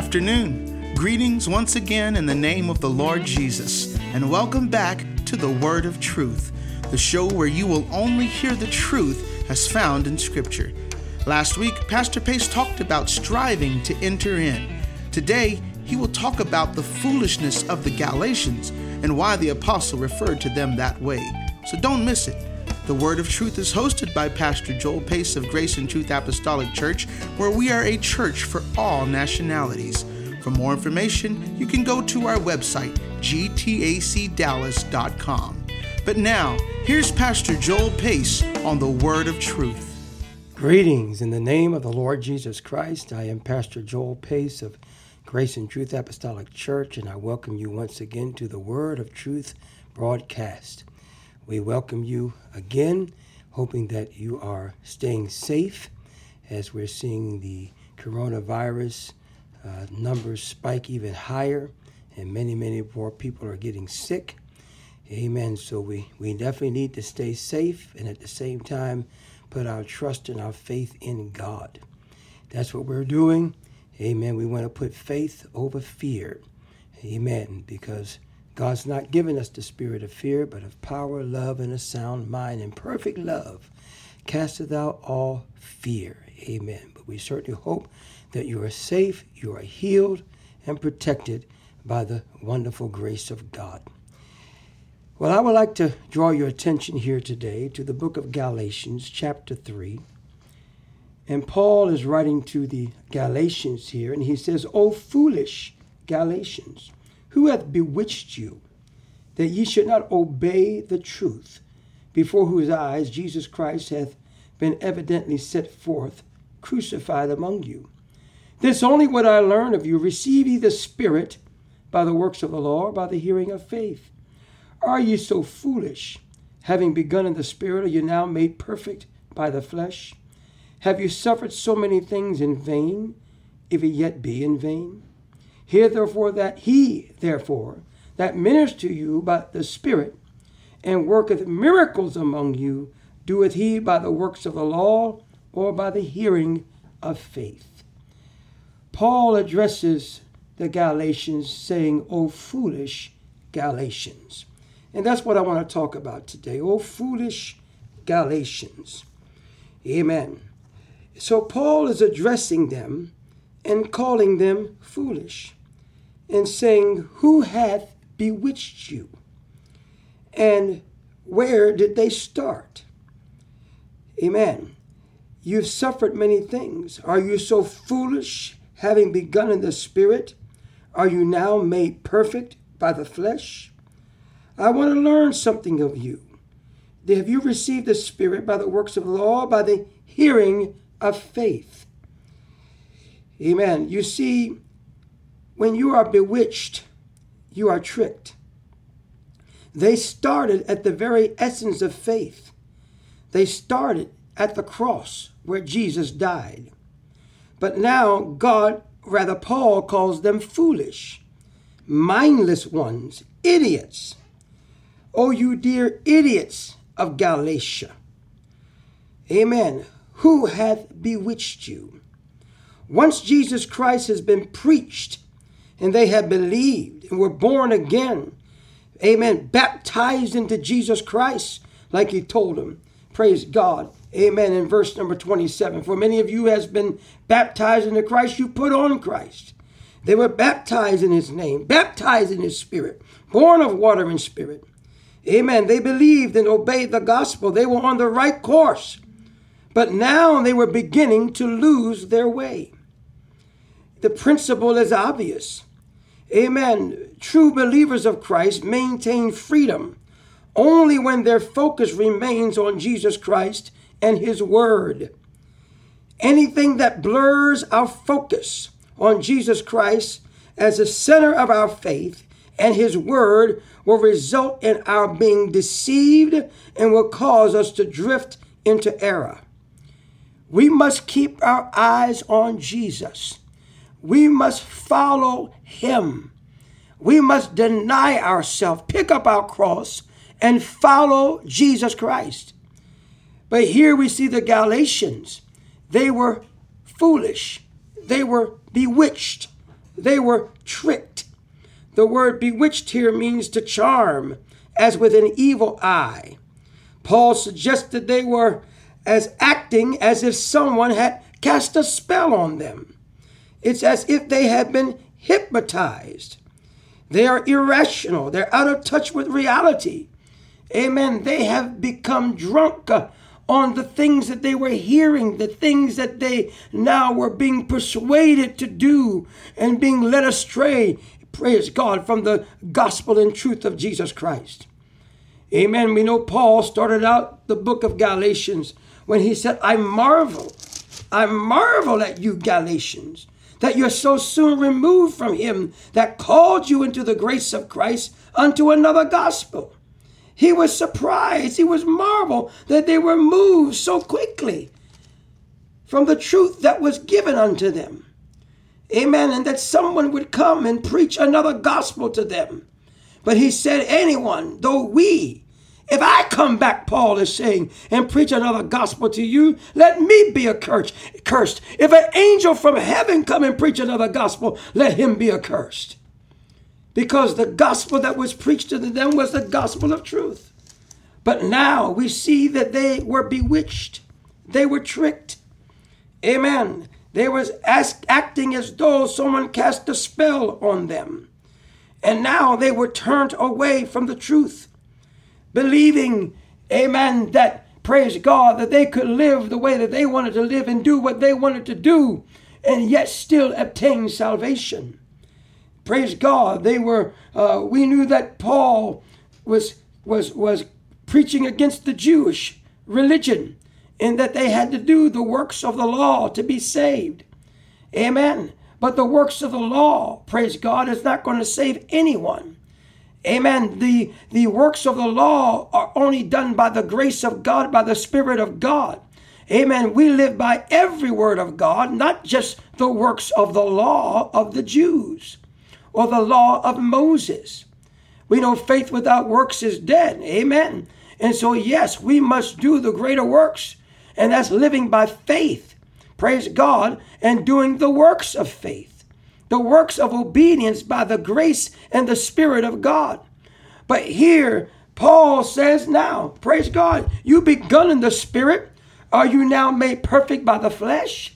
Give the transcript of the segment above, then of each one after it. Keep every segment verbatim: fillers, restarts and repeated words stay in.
afternoon. Greetings once again in the name of the Lord Jesus, and welcome back to the Word of Truth, the show where you will only hear the truth as found in Scripture. Last week, Pastor Pace talked about striving to enter in. Today, he will talk about the foolishness of the Galatians and why the apostle referred to them that way. So don't miss it. The Word of Truth is hosted by Pastor Joel Pace of Grace and Truth Apostolic Church, where we are a church for all nationalities. For more information, you can go to our website, g t a c dallas dot com. But now, here's Pastor Joel Pace on the Word of Truth. Greetings in the name of the Lord Jesus Christ. I am Pastor Joel Pace of Grace and Truth Apostolic Church, and I welcome you once again to the Word of Truth broadcast. We welcome you again, hoping that you are staying safe as we're seeing the coronavirus uh, numbers spike even higher, and many, many more people are getting sick. Amen. So we, we definitely need to stay safe and at the same time put our trust and our faith in God. That's what we're doing. Amen. We want to put faith over fear. Amen. Because God's not given us the spirit of fear, but of power, love, and a sound mind. And perfect love casteth out all fear. Amen. But we certainly hope that you are safe, you are healed, and protected by the wonderful grace of God. Well, I would like to draw your attention here today to the book of Galatians, chapter three. And Paul is writing to the Galatians here, and he says, "O foolish Galatians, who hath bewitched you, that ye should not obey the truth, before whose eyes Jesus Christ hath been evidently set forth, crucified among you? This only would I learn of you: receive ye the Spirit by the works of the law, or by the hearing of faith? Are ye so foolish? Having begun in the Spirit, are ye now made perfect by the flesh? Have you suffered so many things in vain, if it yet be in vain? Hear therefore that he, therefore, that ministered to you by the Spirit, and worketh miracles among you, doeth he by the works of the law, or by the hearing of faith?" Paul addresses the Galatians, saying, "O foolish Galatians." And that's what I want to talk about today. O foolish Galatians. Amen. So Paul is addressing them and calling them foolish, and saying, who hath bewitched you? And where did they start? Amen. You've suffered many things. Are you so foolish, having begun in the Spirit? Are you now made perfect by the flesh? I want to learn something of you. Have you received the Spirit by the works of the law, by the hearing of faith? Amen. You see, when you are bewitched, you are tricked. They started at the very essence of faith. They started at the cross where Jesus died. But now God, rather Paul, calls them foolish, mindless ones, idiots. Oh, you dear idiots of Galatia. Amen. Who hath bewitched you? Once Jesus Christ has been preached, and they have believed and were born again, amen, baptized into Jesus Christ, like he told them, praise God, amen, in verse number twenty-seven, "For many of you has been baptized into Christ, you put on Christ." They were baptized in his name, baptized in his Spirit, born of water and Spirit. Amen. They believed and obeyed the gospel. They were on the right course. But now they were beginning to lose their way. The principle is obvious. Amen. True believers of Christ maintain freedom only when their focus remains on Jesus Christ and his word. Anything that blurs our focus on Jesus Christ as the center of our faith and his word will result in our being deceived and will cause us to drift into error. We must keep our eyes on Jesus. We must follow him. We must deny ourselves, pick up our cross, and follow Jesus Christ. But here we see the Galatians. They were foolish. They were bewitched. They were tricked. The word bewitched here means to charm, as with an evil eye. Paul suggested they were as acting as if someone had cast a spell on them. It's as if they had been hypnotized. They are irrational. They're out of touch with reality. Amen. They have become drunk on the things that they were hearing, the things that they now were being persuaded to do and being led astray, praise God, from the gospel and truth of Jesus Christ. Amen. We know Paul started out the book of Galatians when he said, I marvel, I marvel at you Galatians, that you're so soon removed from him that called you into the grace of Christ unto another gospel. He was surprised, he was marveled that they were moved so quickly from the truth that was given unto them. Amen, and that someone would come and preach another gospel to them. But he said, anyone, though we, if I come back, Paul is saying, and preach another gospel to you, let me be accursed. If an angel from heaven come and preach another gospel, let him be accursed. Because the gospel that was preached to them was the gospel of truth. But now we see that they were bewitched. They were tricked. Amen. They were acting as though someone cast a spell on them. And now they were turned away from the truth, believing, amen, that, praise God, that they could live the way that they wanted to live and do what they wanted to do and yet still obtain salvation. Praise God, they were, uh, we knew that Paul was, was, was preaching against the Jewish religion and that they had to do the works of the law to be saved. Amen. But the works of the law, praise God, is not going to save anyone. Amen. The, the works of the law are only done by the grace of God, by the Spirit of God. Amen. We live by every word of God, not just the works of the law of the Jews or the law of Moses. We know faith without works is dead. Amen. And so, yes, we must do the greater works, and that's living by faith. Praise God, and doing the works of faith, the works of obedience by the grace and the Spirit of God. But here, Paul says now, praise God, you begun in the Spirit. Are you now made perfect by the flesh?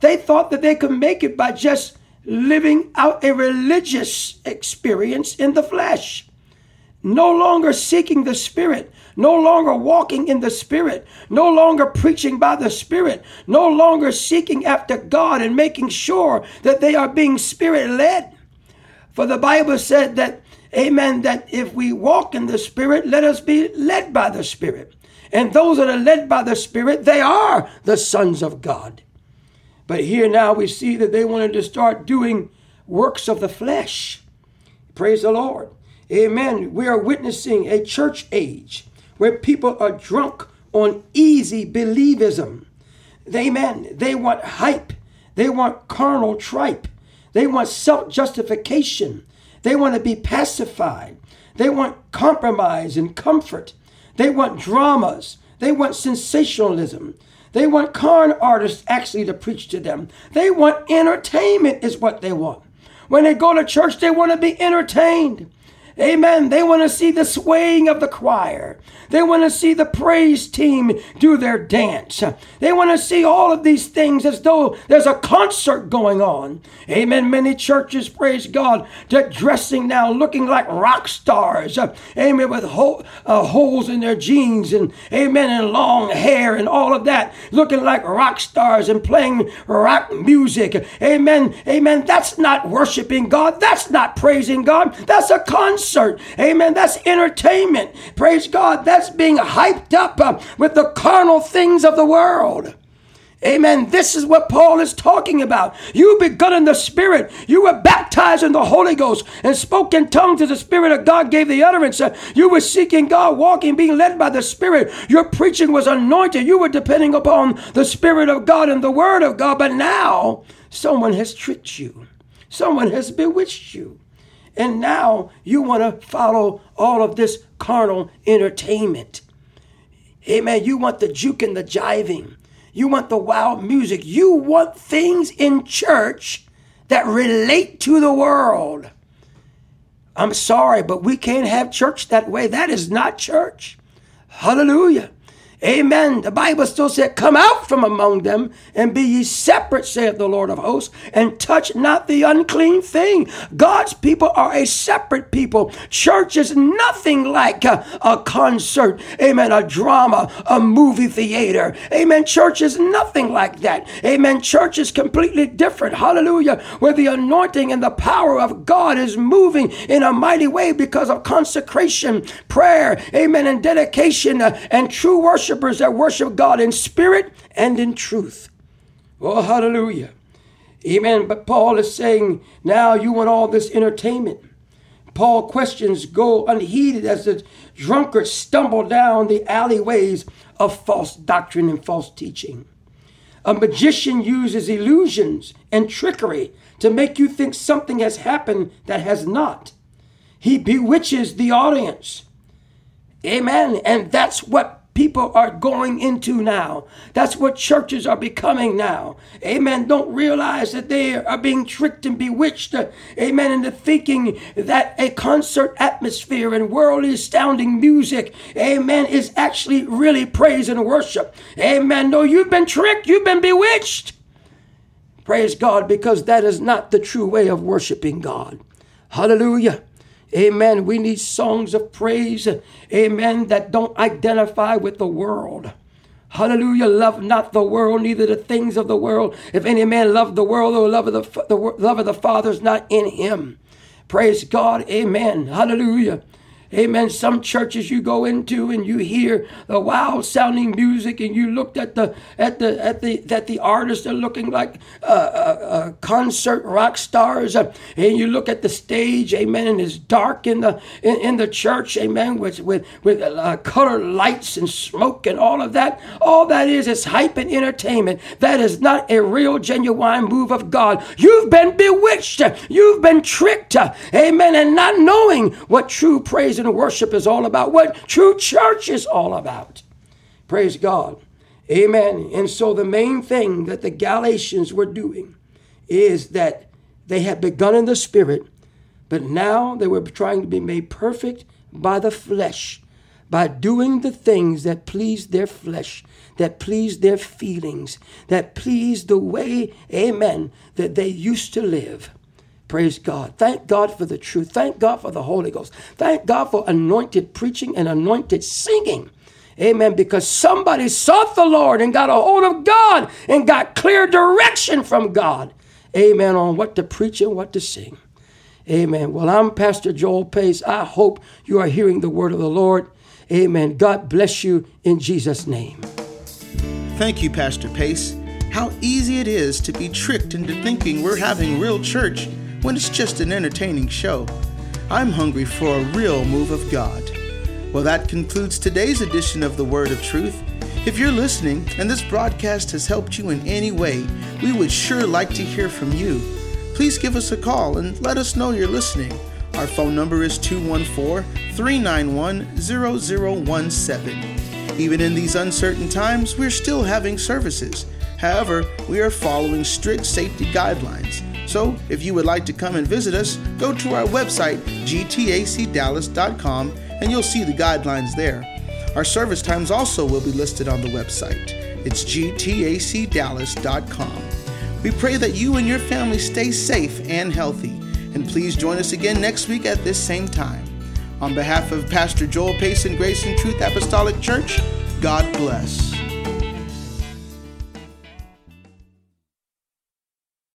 They thought that they could make it by just living out a religious experience in the flesh. No longer seeking the Spirit, no longer walking in the Spirit, no longer preaching by the Spirit, no longer seeking after God and making sure that they are being Spirit-led. For the Bible said that, amen, that if we walk in the Spirit, let us be led by the Spirit. And those that are led by the Spirit, they are the sons of God. But here now we see that they wanted to start doing works of the flesh. Praise the Lord. Amen. We are witnessing a church age where people are drunk on easy believism. Amen. They want hype. They want carnal tripe. They want self-justification. They want to be pacified. They want compromise and comfort. They want dramas. They want sensationalism. They want con artists actually to preach to them. They want entertainment is what they want. When they go to church, they want to be entertained. Amen. They want to see the swaying of the choir. They want to see the praise team do their dance. They want to see all of these things as though there's a concert going on. Amen. Many churches, praise God, they're dressing now looking like rock stars. Amen. With ho- uh, holes in their jeans and amen and long hair and all of that. Looking like rock stars and playing rock music. Amen. Amen. That's not worshiping God. That's not praising God. That's a concert. Amen. That's entertainment. Praise God. That's being hyped up uh, with the carnal things of the world. Amen. This is what Paul is talking about. You begun in the Spirit. You were baptized in the Holy Ghost and spoke in tongues as the Spirit of God gave the utterance. Uh, you were seeking God, walking, being led by the Spirit. Your preaching was anointed. You were depending upon the Spirit of God and the Word of God. But now someone has tricked you. Someone has bewitched you. And now you want to follow all of this carnal entertainment. Amen. You want the juke and the jiving. You want the wild music. You want things in church that relate to the world. I'm sorry, but we can't have church that way. That is not church. Hallelujah. Amen. The Bible still said, come out from among them and be ye separate, saith the Lord of hosts, and touch not the unclean thing. God's people are a separate people. Church is nothing like a, a concert. Amen. A drama, a movie theater. Amen. Church is nothing like that. Amen. Church is completely different. Hallelujah. Where the anointing and the power of God is moving in a mighty way because of consecration, prayer, amen, and dedication uh, and true worship. That worship God in spirit and in truth. Oh, hallelujah. Amen. But Paul is saying, now you want all this entertainment. Paul questions go unheeded as the drunkards stumble down the alleyways of false doctrine and false teaching. A magician uses illusions and trickery to make you think something has happened that has not. He bewitches the audience. Amen. And that's what people are going into now. That's what churches are becoming now. Amen. Don't realize that they are being tricked and bewitched. Amen. Into thinking that a concert atmosphere and worldly astounding music, amen, is actually really praise and worship. Amen. No, you've been tricked. You've been bewitched. Praise God, because that is not the true way of worshiping God. Hallelujah. Amen. We need songs of praise. Amen. That don't identify with the world. Hallelujah. Love not the world, neither the things of the world. If any man love the world, the love of the, the love of the Father is not in him. Praise God. Amen. Hallelujah. Amen. Some churches you go into and you hear the wild sounding music, and you looked at the at the at the that the artists are looking like uh, uh, uh, concert rock stars, uh, and you look at the stage, amen, and it's dark in the in, in the church, amen, with with with uh, colored lights and smoke and all of that. All that is is hype and entertainment. That is not a real, genuine move of God. You've been bewitched. You've been tricked. Amen, and not knowing what true praise and worship is all about, what true church is all about. Praise God. Amen. And so the main thing that the Galatians were doing is that they had begun in the spirit, but now they were trying to be made perfect by the flesh, by doing the things that please their flesh, that please their feelings, that please the way, amen, that they used to live. Praise God. Thank God for the truth. Thank God for the Holy Ghost. Thank God for anointed preaching and anointed singing. Amen. Because somebody sought the Lord and got a hold of God and got clear direction from God. Amen. On what to preach and what to sing. Amen. Well, I'm Pastor Joel Pace. I hope you are hearing the word of the Lord. Amen. God bless you in Jesus' name. Thank you, Pastor Pace. How easy it is to be tricked into thinking we're having real church when it's just an entertaining show. I'm hungry for a real move of God. Well, that concludes today's edition of The Word of Truth. If you're listening and this broadcast has helped you in any way, we would sure like to hear from you. Please give us a call and let us know you're listening. Our phone number is two one four, three nine one, zero zero one seven. Even in these uncertain times, we're still having services. However, we are following strict safety guidelines. So, if you would like to come and visit us, go to our website, g t a c dallas dot com, and you'll see the guidelines there. Our service times also will be listed on the website. It's g t a c dallas dot com. We pray that you and your family stay safe and healthy, and please join us again next week at this same time. On behalf of Pastor Joel Pace and Grace and Truth Apostolic Church, God bless.